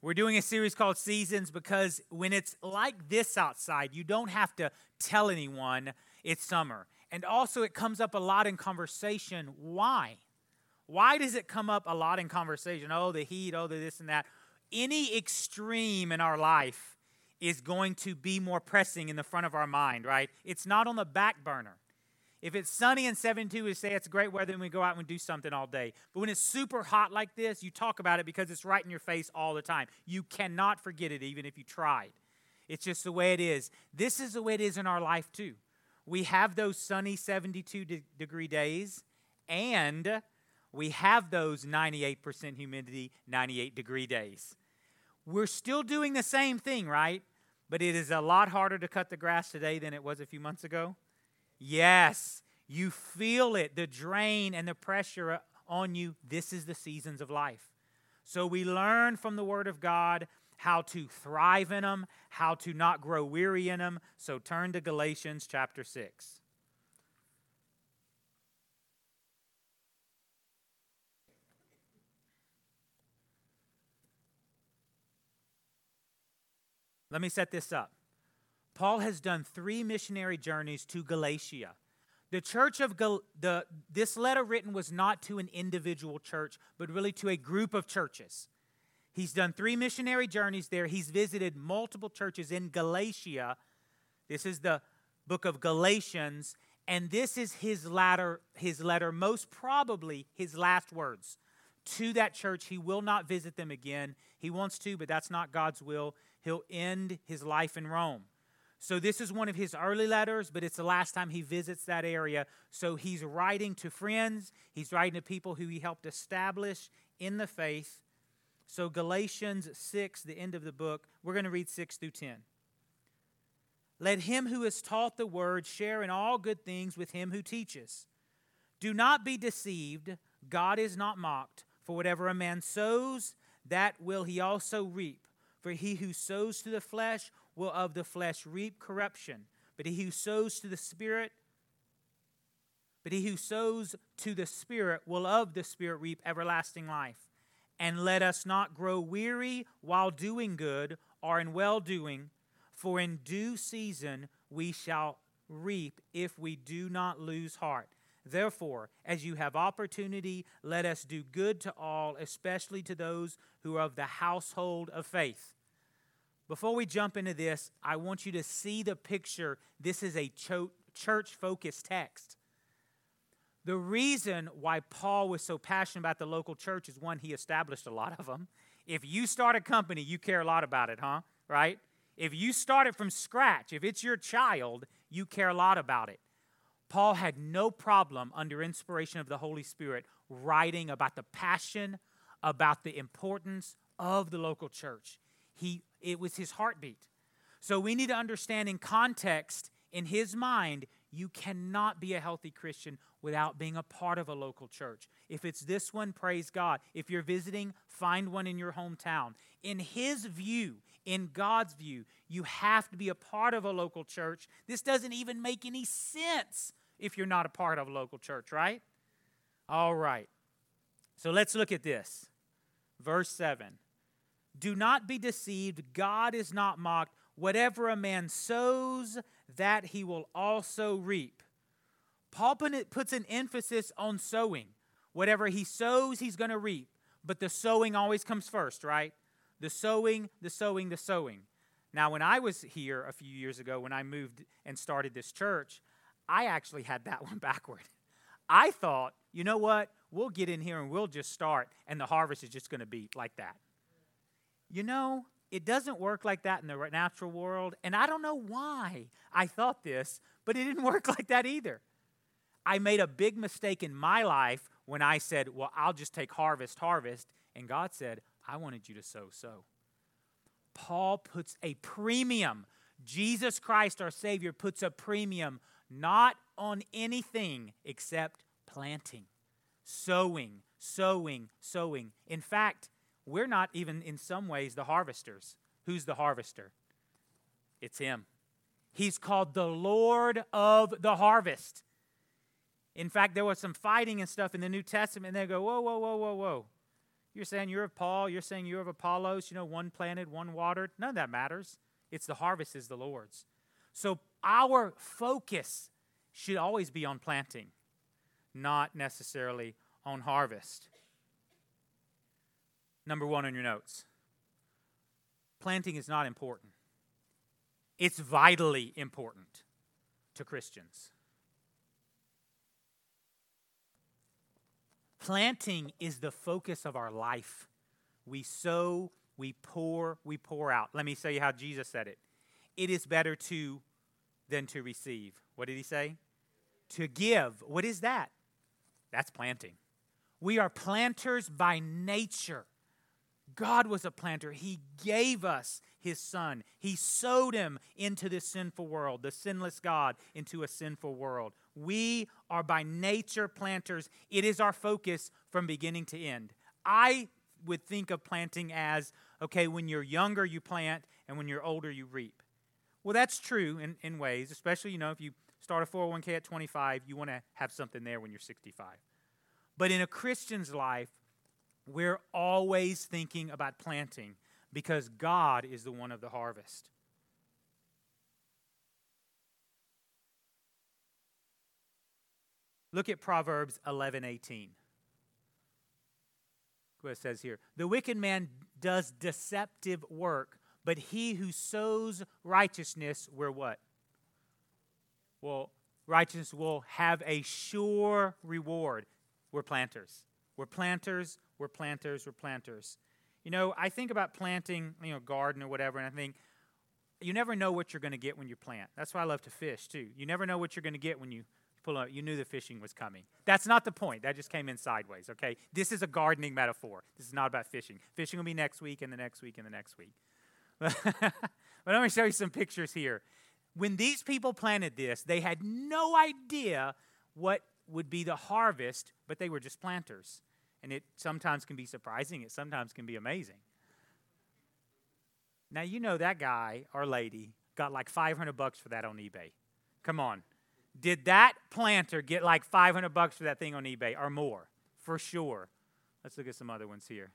We're doing a series called Seasons because when it's like this outside, you don't have to tell anyone it's summer. And also it comes up a lot in conversation. Why? Why does it come up a lot in conversation? Oh, the heat, oh, the this and that. Any extreme in our life is going to be more pressing in the front of our mind, right? It's not on the back burner. If it's sunny and 72, we say it's great weather and we go out and we do something all day. But when it's super hot like this, you talk about it because it's right in your face all the time. You cannot forget it even if you tried. It's just the way it is. This is the way it is in our life too. We have those sunny 72-degree days and we have those 98% humidity, 98-degree days. We're still doing the same thing, right? But it is a lot harder to cut the grass today than it was a few months ago. Yes, you feel it, the drain and the pressure on you. This is the seasons of life. So we learn from the Word of God how to thrive in them, how to not grow weary in them. So turn to Galatians chapter 6. Let me set this up. Paul has done 3 missionary journeys to Galatia. The church of this letter written was not to an individual church, but really to a group of churches. He's done 3 missionary journeys there. He's visited multiple churches in Galatia. This is the book of Galatians, and this is his letter, most probably his last words to that church. He will not visit them again. He wants to, but that's not God's will. He'll end his life in Rome. So this is one of his early letters, but it's the last time he visits that area. So he's writing to friends. He's writing to people who he helped establish in the faith. So Galatians 6, the end of the book, we're going to read 6 through 10. Let him who is taught the word share in all good things with him who teaches. Do not be deceived. God is not mocked. For whatever a man sows, that will he also reap. For he who sows to the flesh will of the flesh reap corruption, but he who sows to the Spirit will of the Spirit reap everlasting life. And let us not grow weary while doing good or in well-doing, for in due season we shall reap if we do not lose heart. Therefore, as you have opportunity, let us do good to all, especially to those who are of the household of faith. Before we jump into this, I want you to see the picture. This is a church-focused text. The reason why Paul was so passionate about the local church is, one, he established a lot of them. If you start a company, you care a lot about it, huh? Right? If you start it from scratch, if it's your child, you care a lot about it. Paul had no problem under inspiration of the Holy Spirit writing about the passion, about the importance of the local church. It was his heartbeat. So we need to understand in context, in his mind, you cannot be a healthy Christian without being a part of a local church. If it's this one, praise God. If you're visiting, find one in your hometown. In his view, in God's view, you have to be a part of a local church. This doesn't even make any sense if you're not a part of a local church, right? All right. So let's look at this. Verse 7. Do not be deceived. God is not mocked. Whatever a man sows, that he will also reap. Paul puts an emphasis on sowing. Whatever he sows, he's going to reap. But the sowing always comes first, right? The sowing, the sowing, the sowing. Now, when I was here a few years ago, when I moved and started this church, I actually had that one backward. I thought, you know what? We'll get in here and we'll just start, and the harvest is just going to be like that. You know, it doesn't work like that in the natural world, and I don't know why I thought this, but it didn't work like that either. I made a big mistake in my life when I said, well, I'll just take harvest, and God said, I wanted you to sow. Paul puts a premium. Jesus Christ, our Savior, puts a premium not on anything except planting, sowing. In fact, we're not even in some ways the harvesters. Who's the harvester? It's him. He's called the Lord of the harvest. In fact, there was some fighting and stuff in the New Testament, and they go, whoa. You're saying you're of Paul, you're saying you're of Apollos, one planted, one watered. None of that matters. It's the harvest is the Lord's. So our focus should always be on planting, not necessarily on harvest. Number one on your notes. Planting is not important. It's vitally important to Christians. Planting is the focus of our life. We sow, we pour out. Let me tell you how Jesus said it. It is better to than to receive. What did he say? To give. What is that? That's planting. We are planters by nature. God was a planter. He gave us his son. He sowed him into this sinful world, the sinless God into a sinful world. We are by nature planters. It is our focus from beginning to end. I would think of planting as, when you're younger, you plant, and when you're older, you reap. Well, that's true in ways, especially, if you start a 401k at 25, you want to have something there when you're 65. But in a Christian's life, we're always thinking about planting because God is the one of the harvest. Look at Proverbs 11:18. What it says here. The wicked man does deceptive work, but he who sows righteousness will what? Well, righteousness will have a sure reward. We're planters. We're planters. We're planters. We're planters. I think about planting, garden or whatever, and I think you never know what you're going to get when you plant. That's why I love to fish, too. You never know what you're going to get when you pull out. You knew the fishing was coming. That's not the point. That just came in sideways, okay? This is a gardening metaphor. This is not about fishing. Fishing will be next week and the next week and the next week. But I'm going to show you some pictures here. When these people planted this, they had no idea what would be the harvest, but they were just planters. And it sometimes can be surprising. It sometimes can be amazing. Now, that guy or lady got like $500 for that on eBay. Come on. Did that planter get like $500 for that thing on eBay or more? For sure. Let's look at some other ones here.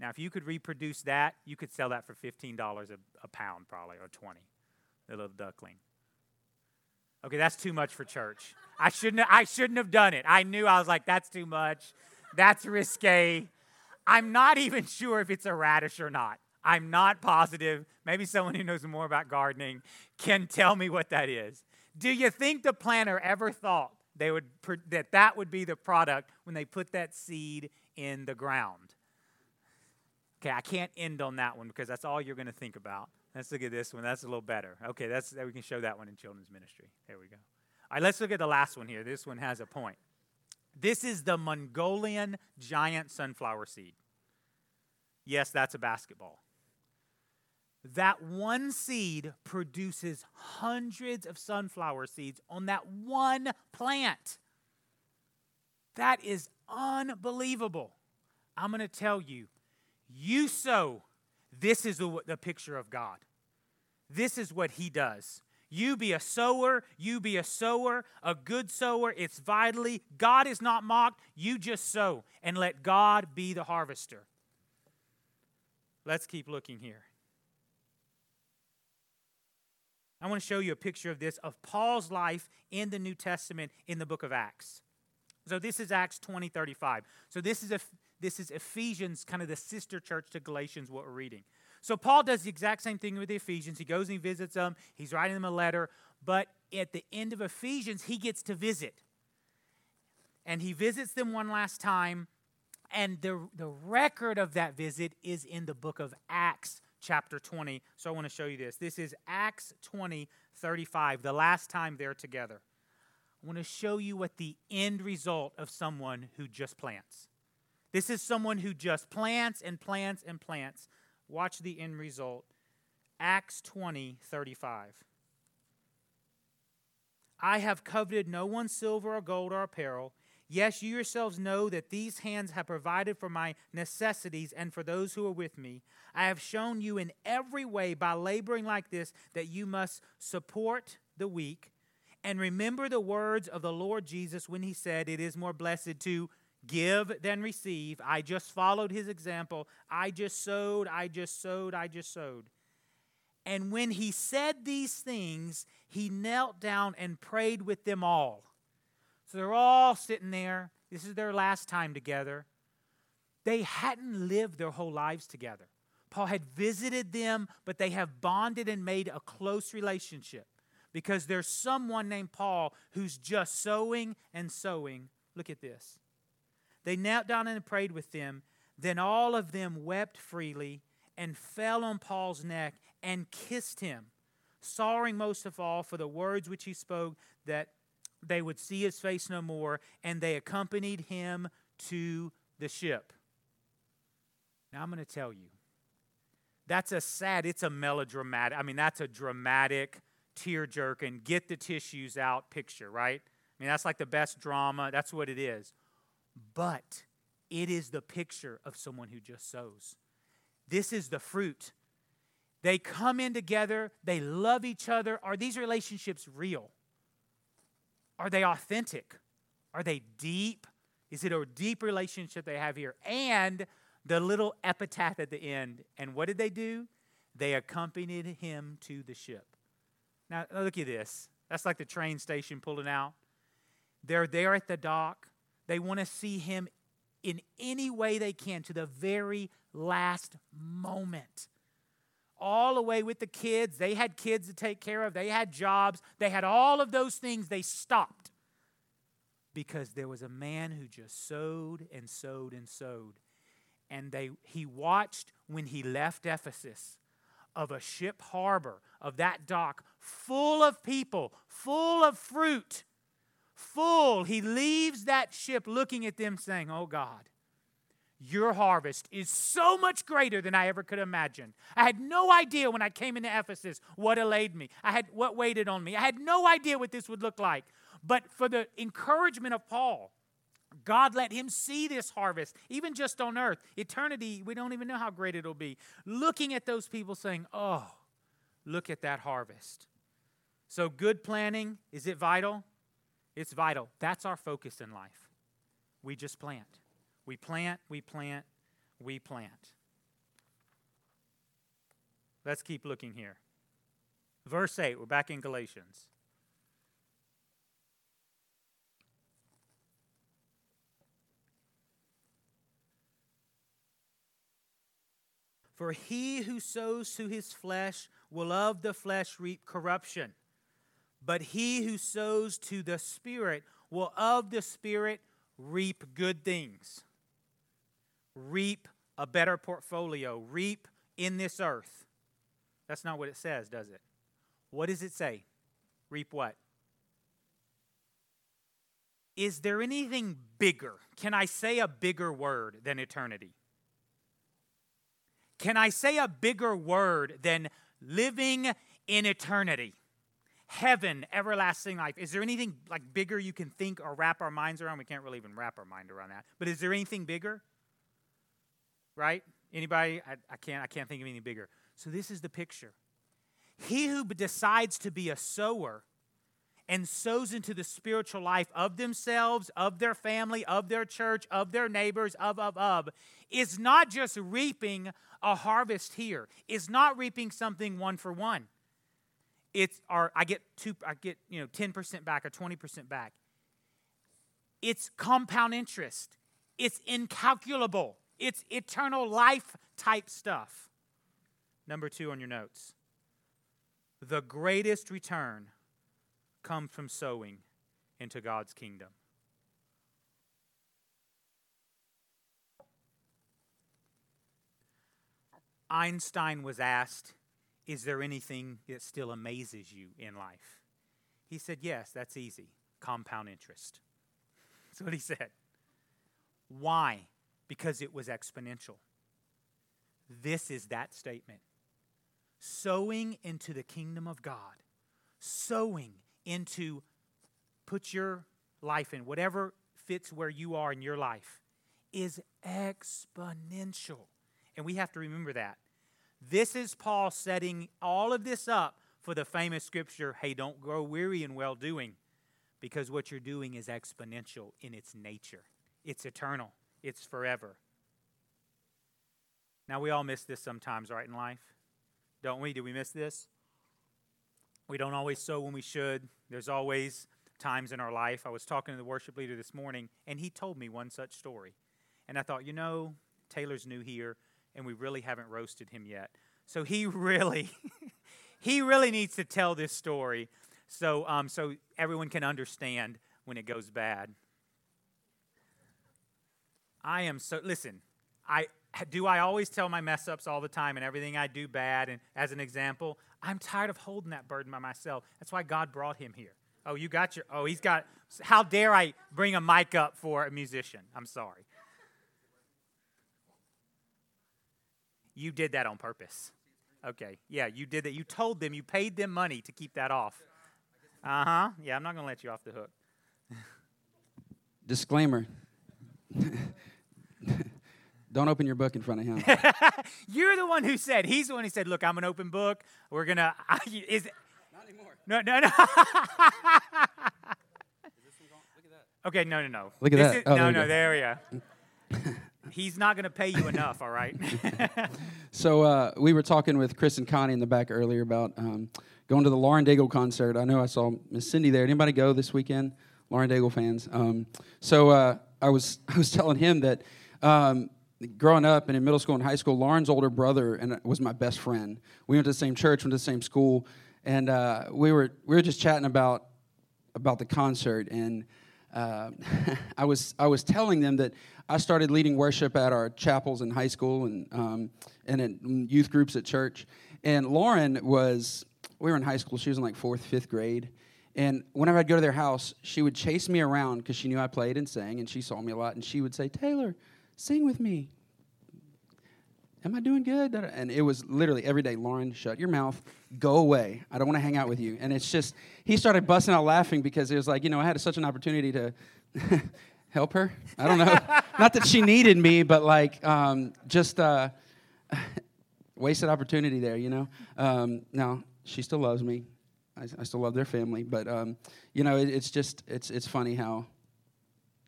Now, if you could reproduce that, you could sell that for $15 a pound probably, or $20, the little duckling. Okay, that's too much for church. I shouldn't have done it. I knew. I was like, that's too much. That's risque. I'm not even sure if it's a radish or not. I'm not positive. Maybe someone who knows more about gardening can tell me what that is. Do you think the planter ever thought that would be the product when they put that seed in the ground? Okay, I can't end on that one because that's all you're going to think about. Let's look at this one. That's a little better. Okay, we can show that one in children's ministry. There we go. All right, let's look at the last one here. This one has a point. This is the Mongolian giant sunflower seed. Yes, that's a basketball. That one seed produces hundreds of sunflower seeds on that one plant. That is unbelievable. I'm going to tell you, you sow. This is the picture of God. This is what he does. You be a sower, a good sower. It's vitally. God is not mocked. You just sow and let God be the harvester. Let's keep looking here. I want to show you a picture of this, of Paul's life in the New Testament in the book of Acts. So this is Acts 20:35. So this is Ephesians, kind of the sister church to Galatians, what we're reading. So Paul does the exact same thing with the Ephesians. He goes and he visits them. He's writing them a letter. But at the end of Ephesians, he gets to visit. And he visits them one last time. And the record of that visit is in the book of Acts, chapter 20. So I want to show you this. This is Acts 20:35, the last time they're together. I want to show you what the end result of someone who just plants. This is someone who just plants and plants and plants. Watch the end result. Acts 20:35. I have coveted no one's silver or gold or apparel. Yes, you yourselves know that these hands have provided for my necessities and for those who are with me. I have shown you in every way by laboring like this that you must support the weak. And remember the words of the Lord Jesus when he said, it is more blessed to Give, then receive. I just followed his example. I just sowed. And when he said these things, he knelt down and prayed with them all. So they're all sitting there. This is their last time together. They hadn't lived their whole lives together. Paul had visited them, but they have bonded and made a close relationship because there's someone named Paul who's just sowing and sowing. Look at this. They knelt down and prayed with them. Then all of them wept freely and fell on Paul's neck and kissed him, sorrowing most of all for the words which he spoke, that they would see his face no more, and they accompanied him to the ship. Now I'm going to tell you, that's a sad, it's a melodramatic, that's a dramatic tear-jerking, get the tissues out picture, right? That's like the best drama, that's what it is. But it is the picture of someone who just sows. This is the fruit. They come in together, they love each other. Are these relationships real? Are they authentic? Are they deep? Is it a deep relationship they have here? And the little epitaph at the end. And what did they do? They accompanied him to the ship. Now, look at this. That's like the train station pulling out. They're there at the dock. They want to see him in any way they can to the very last moment. All the way with the kids. They had kids to take care of. They had jobs. They had all of those things. They stopped because there was a man who just sowed and sowed and sowed. And he watched when he left Ephesus of a ship harbor, of that dock, full of people, full of fruit, full. He leaves that ship looking at them saying, "Oh God, your harvest is so much greater than I ever could imagine. I had no idea when I came into Ephesus what allayed me. What waited on me. I had no idea what this would look like." But for the encouragement of Paul, God let him see this harvest, even just on earth. Eternity, we don't even know how great it'll be. Looking at those people saying, "Oh, look at that harvest." So good planning, is it vital? It's vital. That's our focus in life. We just plant. We plant. Let's keep looking here. Verse 8, we're back in Galatians. "For he who sows to his flesh will of the flesh reap corruption, but he who sows to the Spirit will of the Spirit reap good things." Reap a better portfolio. Reap in this earth. That's not what it says, does it? What does it say? Reap what? Is there anything bigger? Can I say a bigger word than eternity? Can I say a bigger word than living in eternity? Heaven, everlasting life. Is there anything like bigger you can think or wrap our minds around? We can't really even wrap our mind around that. But is there anything bigger? Right? Anybody? I can't think of anything bigger. So this is the picture. He who decides to be a sower and sows into the spiritual life of themselves, of their family, of their church, of their neighbors, is not just reaping a harvest here. It's not reaping something one for one. I get 10% back or 20% back. It's compound interest. It's incalculable. It's eternal life type stuff. Number 2 on your notes. The greatest return comes from sowing into God's kingdom. Einstein was asked, "Is there anything that still amazes you in life?" He said, "Yes, that's easy. Compound interest." That's what he said. Why? Because it was exponential. This is that statement. Sowing into the kingdom of God. Sowing into, put your life in, whatever fits where you are in your life, is exponential. And we have to remember that. This is Paul setting all of this up for the famous scripture, "Hey, don't grow weary in well-doing," because what you're doing is exponential in its nature. It's eternal. It's forever. Now, we all miss this sometimes, right, in life? Don't we? Do we miss this? We don't always sow when we should. There's always times in our life. I was talking to the worship leader this morning, and he told me one such story. And I thought, Taylor's new here, and we really haven't roasted him yet. So he really, needs to tell this story so everyone can understand when it goes bad. I always tell my mess-ups all the time and everything I do bad, and as an example, I'm tired of holding that burden by myself. That's why God brought him here. How dare I bring a mic up for a musician? I'm sorry. You did that on purpose. Okay, yeah, you did that. You told them, you paid them money to keep that off. Uh-huh, yeah, I'm not going to let you off the hook. Disclaimer. Don't open your book in front of him. You're the one who said, he's the one who said, look, I'm an open book. We're going to, not anymore. No. Is this one gone? Look at that. Okay, no. Look at that. There we go. He's not going to pay you enough, all right? So we were talking with Chris and Connie in the back earlier about going to the Lauren Daigle concert. I know I saw Miss Cindy there. Anybody go this weekend? Lauren Daigle fans. I was telling him that growing up and in middle school and high school, Lauren's older brother was my best friend. We went to the same church, went to the same school, and we were just chatting about the concert. And I was telling them that I started leading worship at our chapels in high school and at youth groups at church. And Lauren we were in high school. She was in like 4th, 5th grade. And whenever I'd go to their house, she would chase me around because she knew I played and sang, and she saw me a lot. And she would say, "Taylor, sing with me. Am I doing good?" And it was literally every day, "Lauren, shut your mouth. Go away. I don't want to hang out with you." And it's just, he started busting out laughing because it was like, I had such an opportunity to help her. I don't know. Not that she needed me, but like wasted opportunity there, Now, she still loves me. I still love their family. But, it's just, it's funny how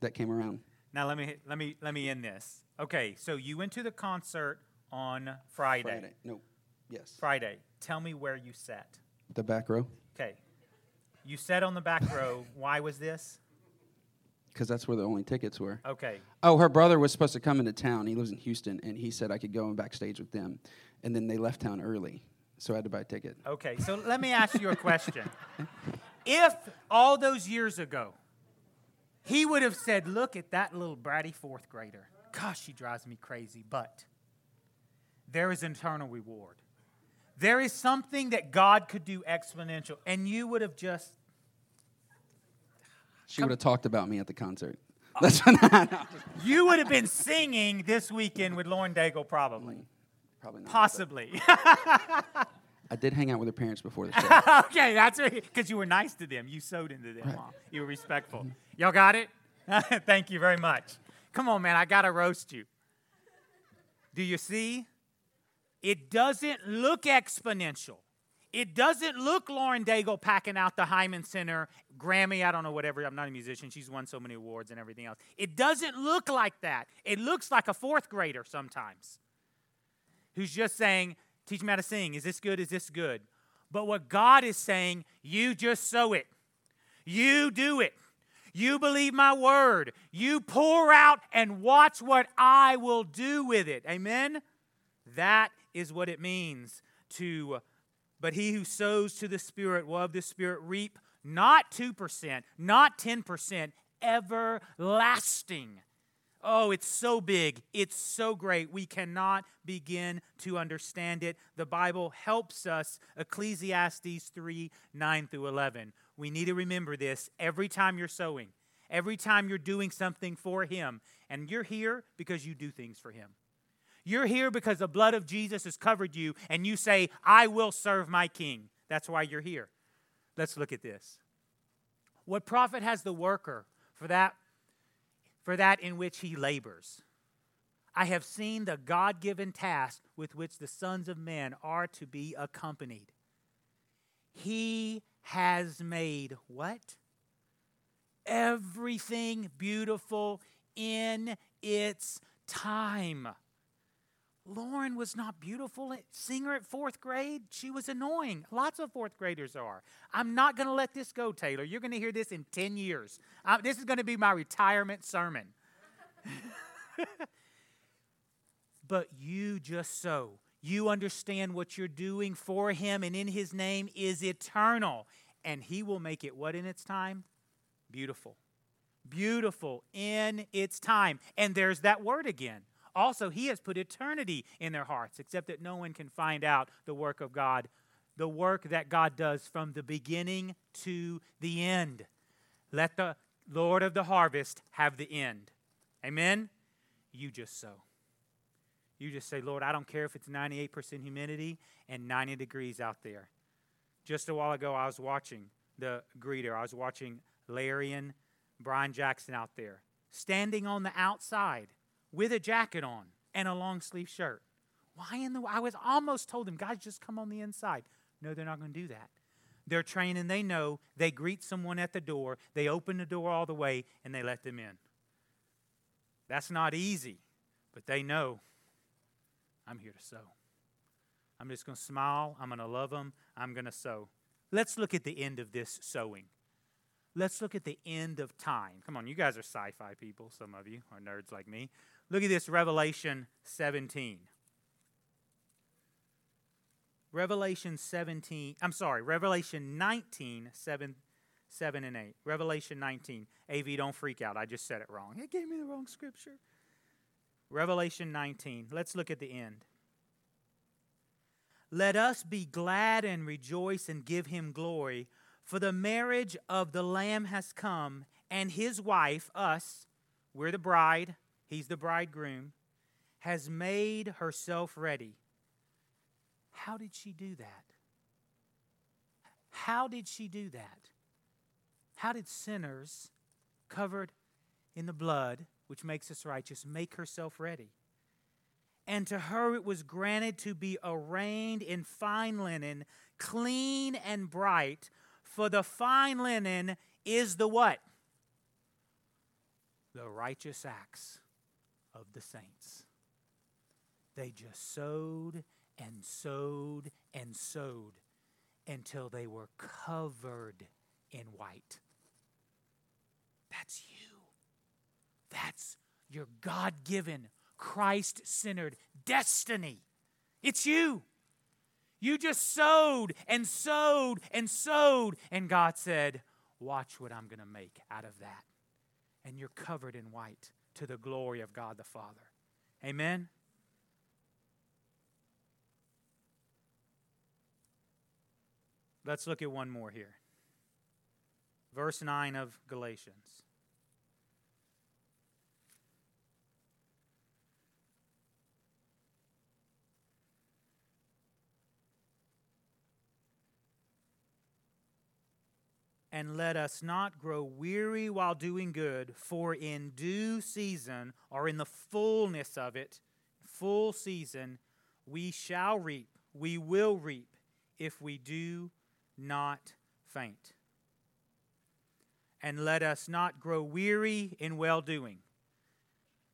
that came around. Now let me end this. Okay, so you went to the concert on Friday. Friday. Tell me where you sat. The back row. Okay. You sat on the back row. Why was this? Because that's where the only tickets were. Okay. Oh, her brother was supposed to come into town. He lives in Houston, and he said I could go in backstage with them. And then they left town early, so I had to buy a ticket. Okay, so let me ask you a question. If all those years ago, he would have said, "Look at that little bratty 4th grader. Gosh, she drives me crazy." But there is eternal reward. There is something that God could do exponential. And you would have just... She would have talked about me at the concert. Oh. That's you would have been singing this weekend with Lauren Daigle, probably. Probably not. Possibly. I did hang out with her parents before the show. Okay, that's right. Because you were nice to them. You sewed into them, right. Mom. You were respectful. Y'all got it? Thank you very much. Come on, man. I got to roast you. Do you see? It doesn't look exponential. It doesn't look Lauren Daigle packing out the Hyman Center, Grammy, I don't know, whatever. I'm not a musician. She's won so many awards and everything else. It doesn't look like that. It looks like a 4th grader sometimes who's just saying, "Teach me how to sing. Is this good? Is this good?" But what God is saying, you just sow it. You do it. You believe my word. You pour out and watch what I will do with it. Amen? That is what it means to, but he who sows to the Spirit will of the Spirit reap not 2%, not 10%, everlasting. Oh, it's so big. It's so great. We cannot begin to understand it. The Bible helps us. Ecclesiastes 3:9-11. We need to remember this every time you're sowing, every time you're doing something for Him. And you're here because you do things for Him. You're here because the blood of Jesus has covered you, and you say, "I will serve my King." That's why you're here. Let's look at this. What profit has the worker for that in which he labors? I have seen the God-given task with which the sons of men are to be accompanied. He has made what? Everything beautiful in its time. Lauren was not beautiful. Seeing her at fourth grade, she was annoying. Lots of fourth graders are. I'm not going to let this go, Taylor. You're going to hear this in 10 years. This is going to be my retirement sermon. But you just so. You understand what you're doing for him and in his name is eternal. And he will make it what in its time? Beautiful. Beautiful in its time. And there's that word again. Also, he has put eternity in their hearts, except that no one can find out the work of God, the work that God does from the beginning to the end. Let the Lord of the harvest have the end. Amen? You just sow. You just say, Lord, I don't care if it's 98% humidity and 90 degrees out there. Just a while ago, I was watching the greeter. I was watching Larry and Brian Jackson out there, standing on the outside with a jacket on and a long-sleeve shirt. Why in the world? I was almost told them, guys, just come on the inside. No, they're not going to do that. They're trained and they know. They greet someone at the door. They open the door all the way, and they let them in. That's not easy, but they know. I'm here to sow. I'm just going to smile. I'm going to love them. I'm going to sow. Let's look at the end of this sowing. Let's look at the end of time. Come on, you guys are sci-fi people. Some of you are nerds like me. Look at this, Revelation 17. Revelation 19, 7 and 8. Revelation 19. AV, don't freak out. I just said it wrong. It gave me the wrong scripture. Revelation 19. Let's look at the end. Let us be glad and rejoice and give him glory, for the marriage of the Lamb has come, and his wife, us, we're the bride, he's the bridegroom, has made herself ready. How did she do that? How did she do that? How did sinners covered in the blood, which makes us righteous, make herself ready? And to her it was granted to be arrayed in fine linen, clean and bright, for the fine linen is the what? The righteous acts of the saints. They just sowed and sowed and sowed until they were covered in white. That's you. That's your God-given, Christ-centered destiny. It's you. You just sowed and sowed and sowed. And God said, watch what I'm going to make out of that. And you're covered in white to the glory of God the Father. Amen? Let's look at one more here. Verse 9 of Galatians. And let us not grow weary while doing good, for in due season, or in the fullness of it, full season, we shall reap, we will reap, if we do not faint. And let us not grow weary in well-doing.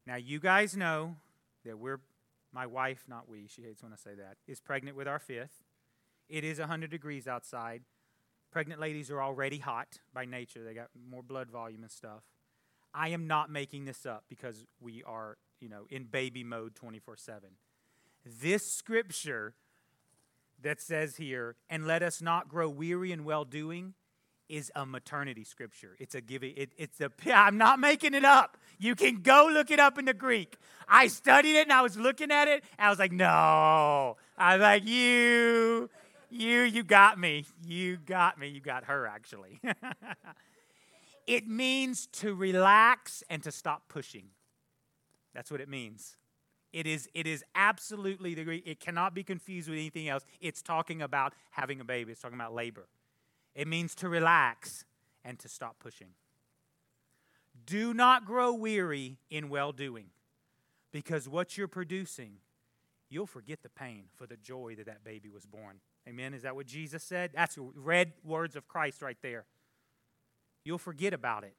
Now, you guys know that my wife, not we, she hates when I say that, is pregnant with our fifth. It is 100 degrees outside. Pregnant ladies are already hot by nature. They got more blood volume and stuff. I am not making this up because we are, in baby mode 24/7. This scripture that says here, and let us not grow weary in well-doing, is a maternity scripture. It's a giving. I'm not making it up. You can go look it up in the Greek. I studied it and I was looking at it. And I was like, no. I was like, You got me. You got me. You got her, actually. It means to relax and to stop pushing. That's what it means. It is absolutely, it cannot be confused with anything else. It's talking about having a baby. It's talking about labor. It means to relax and to stop pushing. Do not grow weary in well-doing, because what you're producing, you'll forget the pain for the joy that that baby was born. Amen? Is that what Jesus said? That's red words of Christ right there. You'll forget about it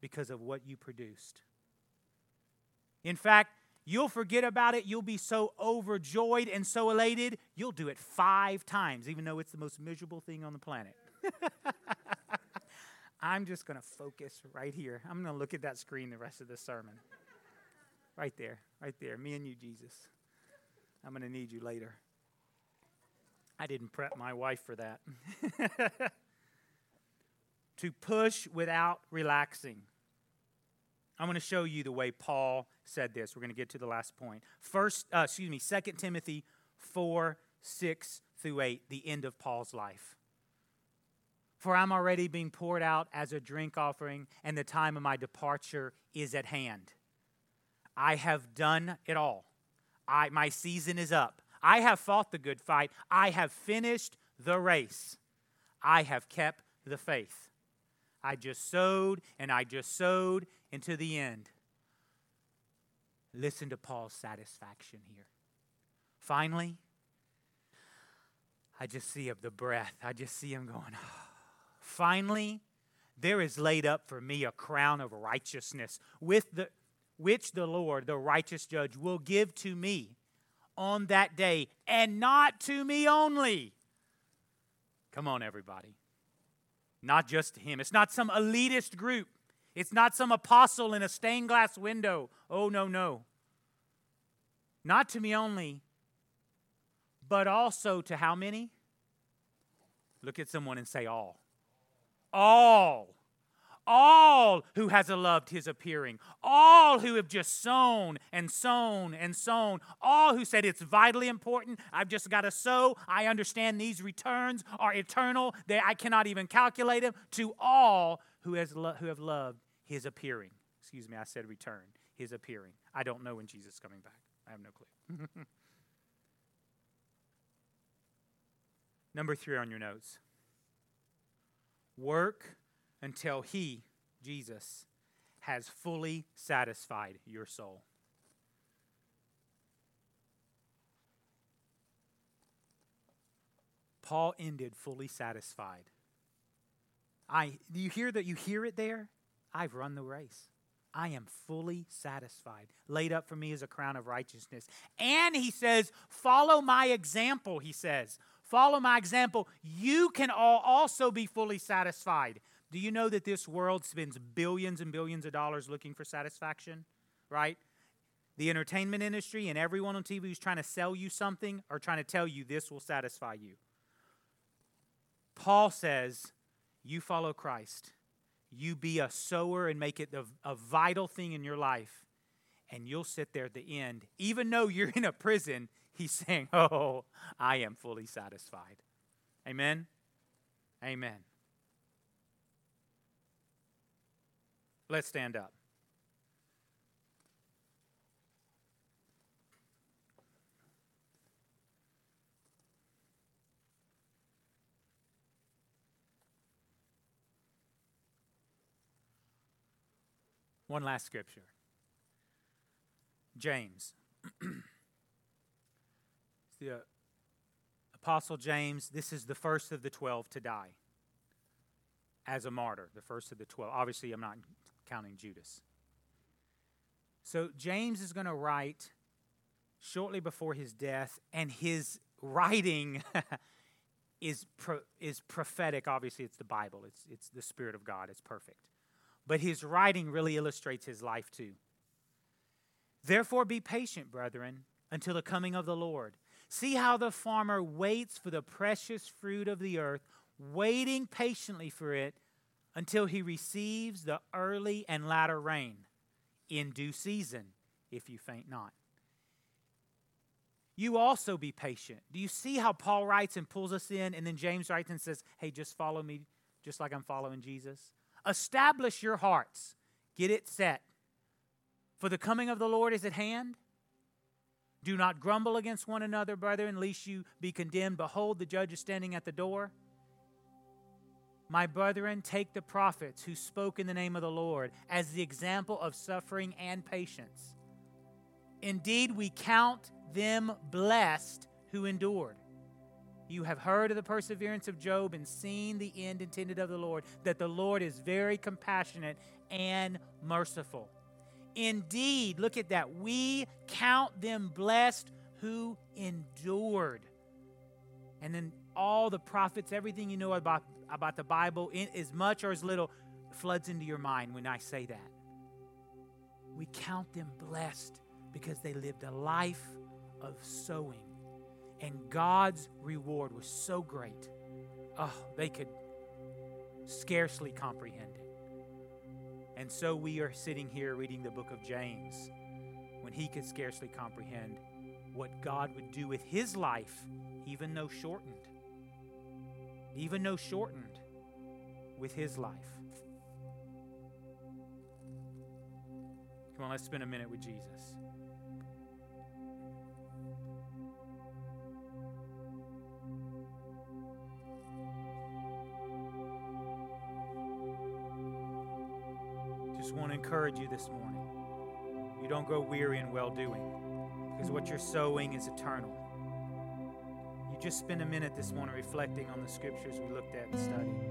because of what you produced. In fact, you'll forget about it. You'll be so overjoyed and so elated, you'll do it 5 times, even though it's the most miserable thing on the planet. I'm just going to focus right here. I'm going to look at that screen the rest of the sermon. Right there, me and you, Jesus. I'm going to need you later. I didn't prep my wife for that. To push without relaxing. I'm going to show you the way Paul said this. We're going to get to the last point. 2 Timothy 4:6-8, the end of Paul's life. For I'm already being poured out as a drink offering, and the time of my departure is at hand. I have done it all. My season is up. I have fought the good fight. I have finished the race. I have kept the faith. I just sowed into the end. Listen to Paul's satisfaction here. Finally, I just see him going, oh. Finally, there is laid up for me a crown of righteousness, which the Lord, the righteous judge, will give to me on that day, and not to me only. Come on, everybody. Not just to him. It's not some elitist group. It's not some apostle in a stained glass window. Oh, no, no. Not to me only, but also to how many? Look at someone and say all. All. All who has loved his appearing. All who have just sown and sown and sown. All who said it's vitally important. I've just got to sow. I understand these returns are eternal. I cannot even calculate them. To all who have loved his appearing. Excuse me, I said return. His appearing. I don't know when Jesus is coming back. I have no clue. Number 3 on your notes. Work until he, Jesus, has fully satisfied your soul. Paul ended fully satisfied. Do you hear that? You hear it there? I've run the race. I am fully satisfied. Laid up for me is a crown of righteousness. And he says, follow my example, he says. Follow my example. You can all also be fully satisfied. Do you know that this world spends billions and billions of dollars looking for satisfaction, right? The entertainment industry and everyone on TV who's trying to sell you something or trying to tell you this will satisfy you. Paul says, you follow Christ. You be a sower and make it a vital thing in your life, and you'll sit there at the end. Even though you're in a prison, he's saying, oh, I am fully satisfied. Amen? Amen. Let's stand up. One last scripture. James. The Apostle James, this is the first of the 12 to die as a martyr, the first of the 12. Obviously, I'm not counting Judas. So James is going to write shortly before his death, and his writing is prophetic. Obviously, it's the Bible. It's the Spirit of God. It's perfect. But his writing really illustrates his life too. Therefore, be patient, brethren, until the coming of the Lord. See how the farmer waits for the precious fruit of the earth, waiting patiently for it, until he receives the early and latter rain in due season, if you faint not. You also be patient. Do you see how Paul writes and pulls us in, and then James writes and says, hey, just follow me, just like I'm following Jesus? Establish your hearts. Get it set. For the coming of the Lord is at hand. Do not grumble against one another, brethren, lest you be condemned. Behold, the judge is standing at the door. My brethren, take the prophets who spoke in the name of the Lord as the example of suffering and patience. Indeed, we count them blessed who endured. You have heard of the perseverance of Job and seen the end intended of the Lord, that the Lord is very compassionate and merciful. Indeed, look at that. We count them blessed who endured. And then all the prophets, everything you know about the Bible, in as much or as little, floods into your mind when I say that. We count them blessed because they lived a life of sowing. And God's reward was so great. Oh, they could scarcely comprehend it. And so we are sitting here reading the book of James when he could scarcely comprehend what God would do with his life, even though shortened. Even though shortened with his life. Come on, let's spend a minute with Jesus. Just want to encourage you this morning. You don't go weary in well-doing, because what you're sowing is eternal. You just spend a minute this morning reflecting on the scriptures we looked at and studied.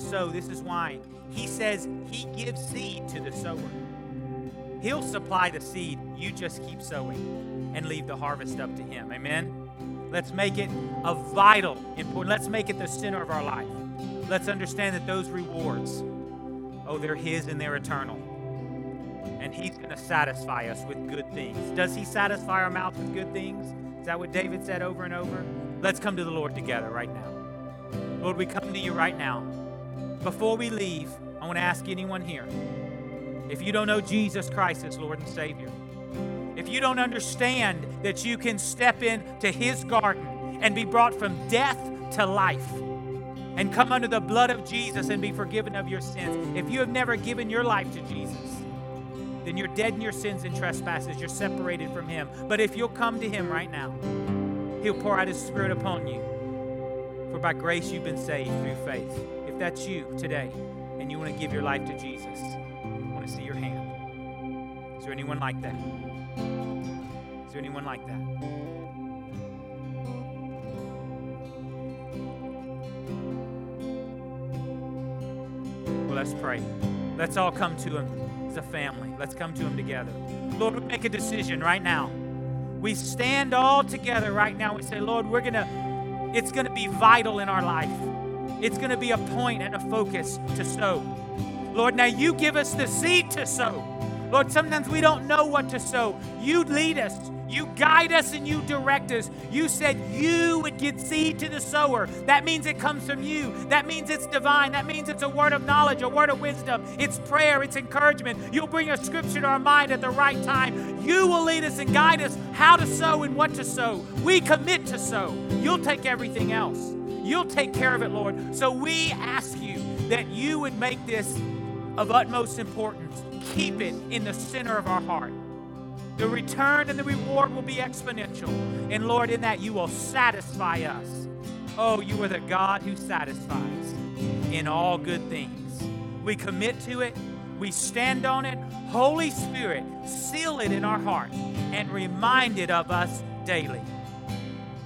So this is why he says he gives seed to the sower. He'll supply the seed. You just keep sowing and leave the harvest up to him. Amen. Let's make it a vital, important. Let's make it the center of our life. Let's understand that those rewards, oh, they're his and they're eternal. And he's going to satisfy us with good things. Does he satisfy our mouth with good things? Is that what David said over and over? Let's come to the Lord together right now. Lord, we come to you right now. Before we leave, I want to ask anyone here, if you don't know Jesus Christ as Lord and Savior, if you don't understand that you can step into his garden and be brought from death to life, and come under the blood of Jesus and be forgiven of your sins. If you have never given your life to Jesus, then you're dead in your sins and trespasses. You're separated from him. But if you'll come to him right now, he'll pour out his Spirit upon you. For by grace you've been saved through faith. If that's you today and you want to give your life to Jesus, I want to see your hand. Is there anyone like that? Is there anyone like that? Well, let's pray. Let's all come to him as a family. Let's come to him together. Lord, we make a decision right now. We stand all together right now. We say, Lord, it's going to be vital in our life. It's going to be a point and a focus to sow. Lord, now you give us the seed to sow. Lord, sometimes we don't know what to sow. You lead us. You guide us and you direct us. You said you would give seed to the sower. That means it comes from you. That means it's divine. That means it's a word of knowledge, a word of wisdom. It's prayer. It's encouragement. You'll bring a scripture to our mind at the right time. You will lead us and guide us how to sow and what to sow. We commit to sow. You'll take everything else. You'll take care of it, Lord. So we ask you that you would make this of utmost importance. Keep it in the center of our heart. The return and the reward will be exponential. And Lord, in that you will satisfy us. Oh, you are the God who satisfies in all good things. We commit to it. We stand on it. Holy Spirit, seal it in our heart and remind it of us daily.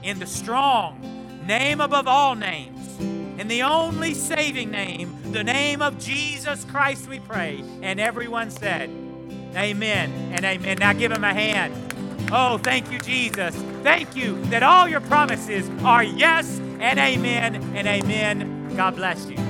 In the strong name above all names, in the only saving name, the name of Jesus Christ, we pray. And everyone said, amen and amen. Now give him a hand. Oh, thank you, Jesus. Thank you that all your promises are yes and amen and amen. God bless you.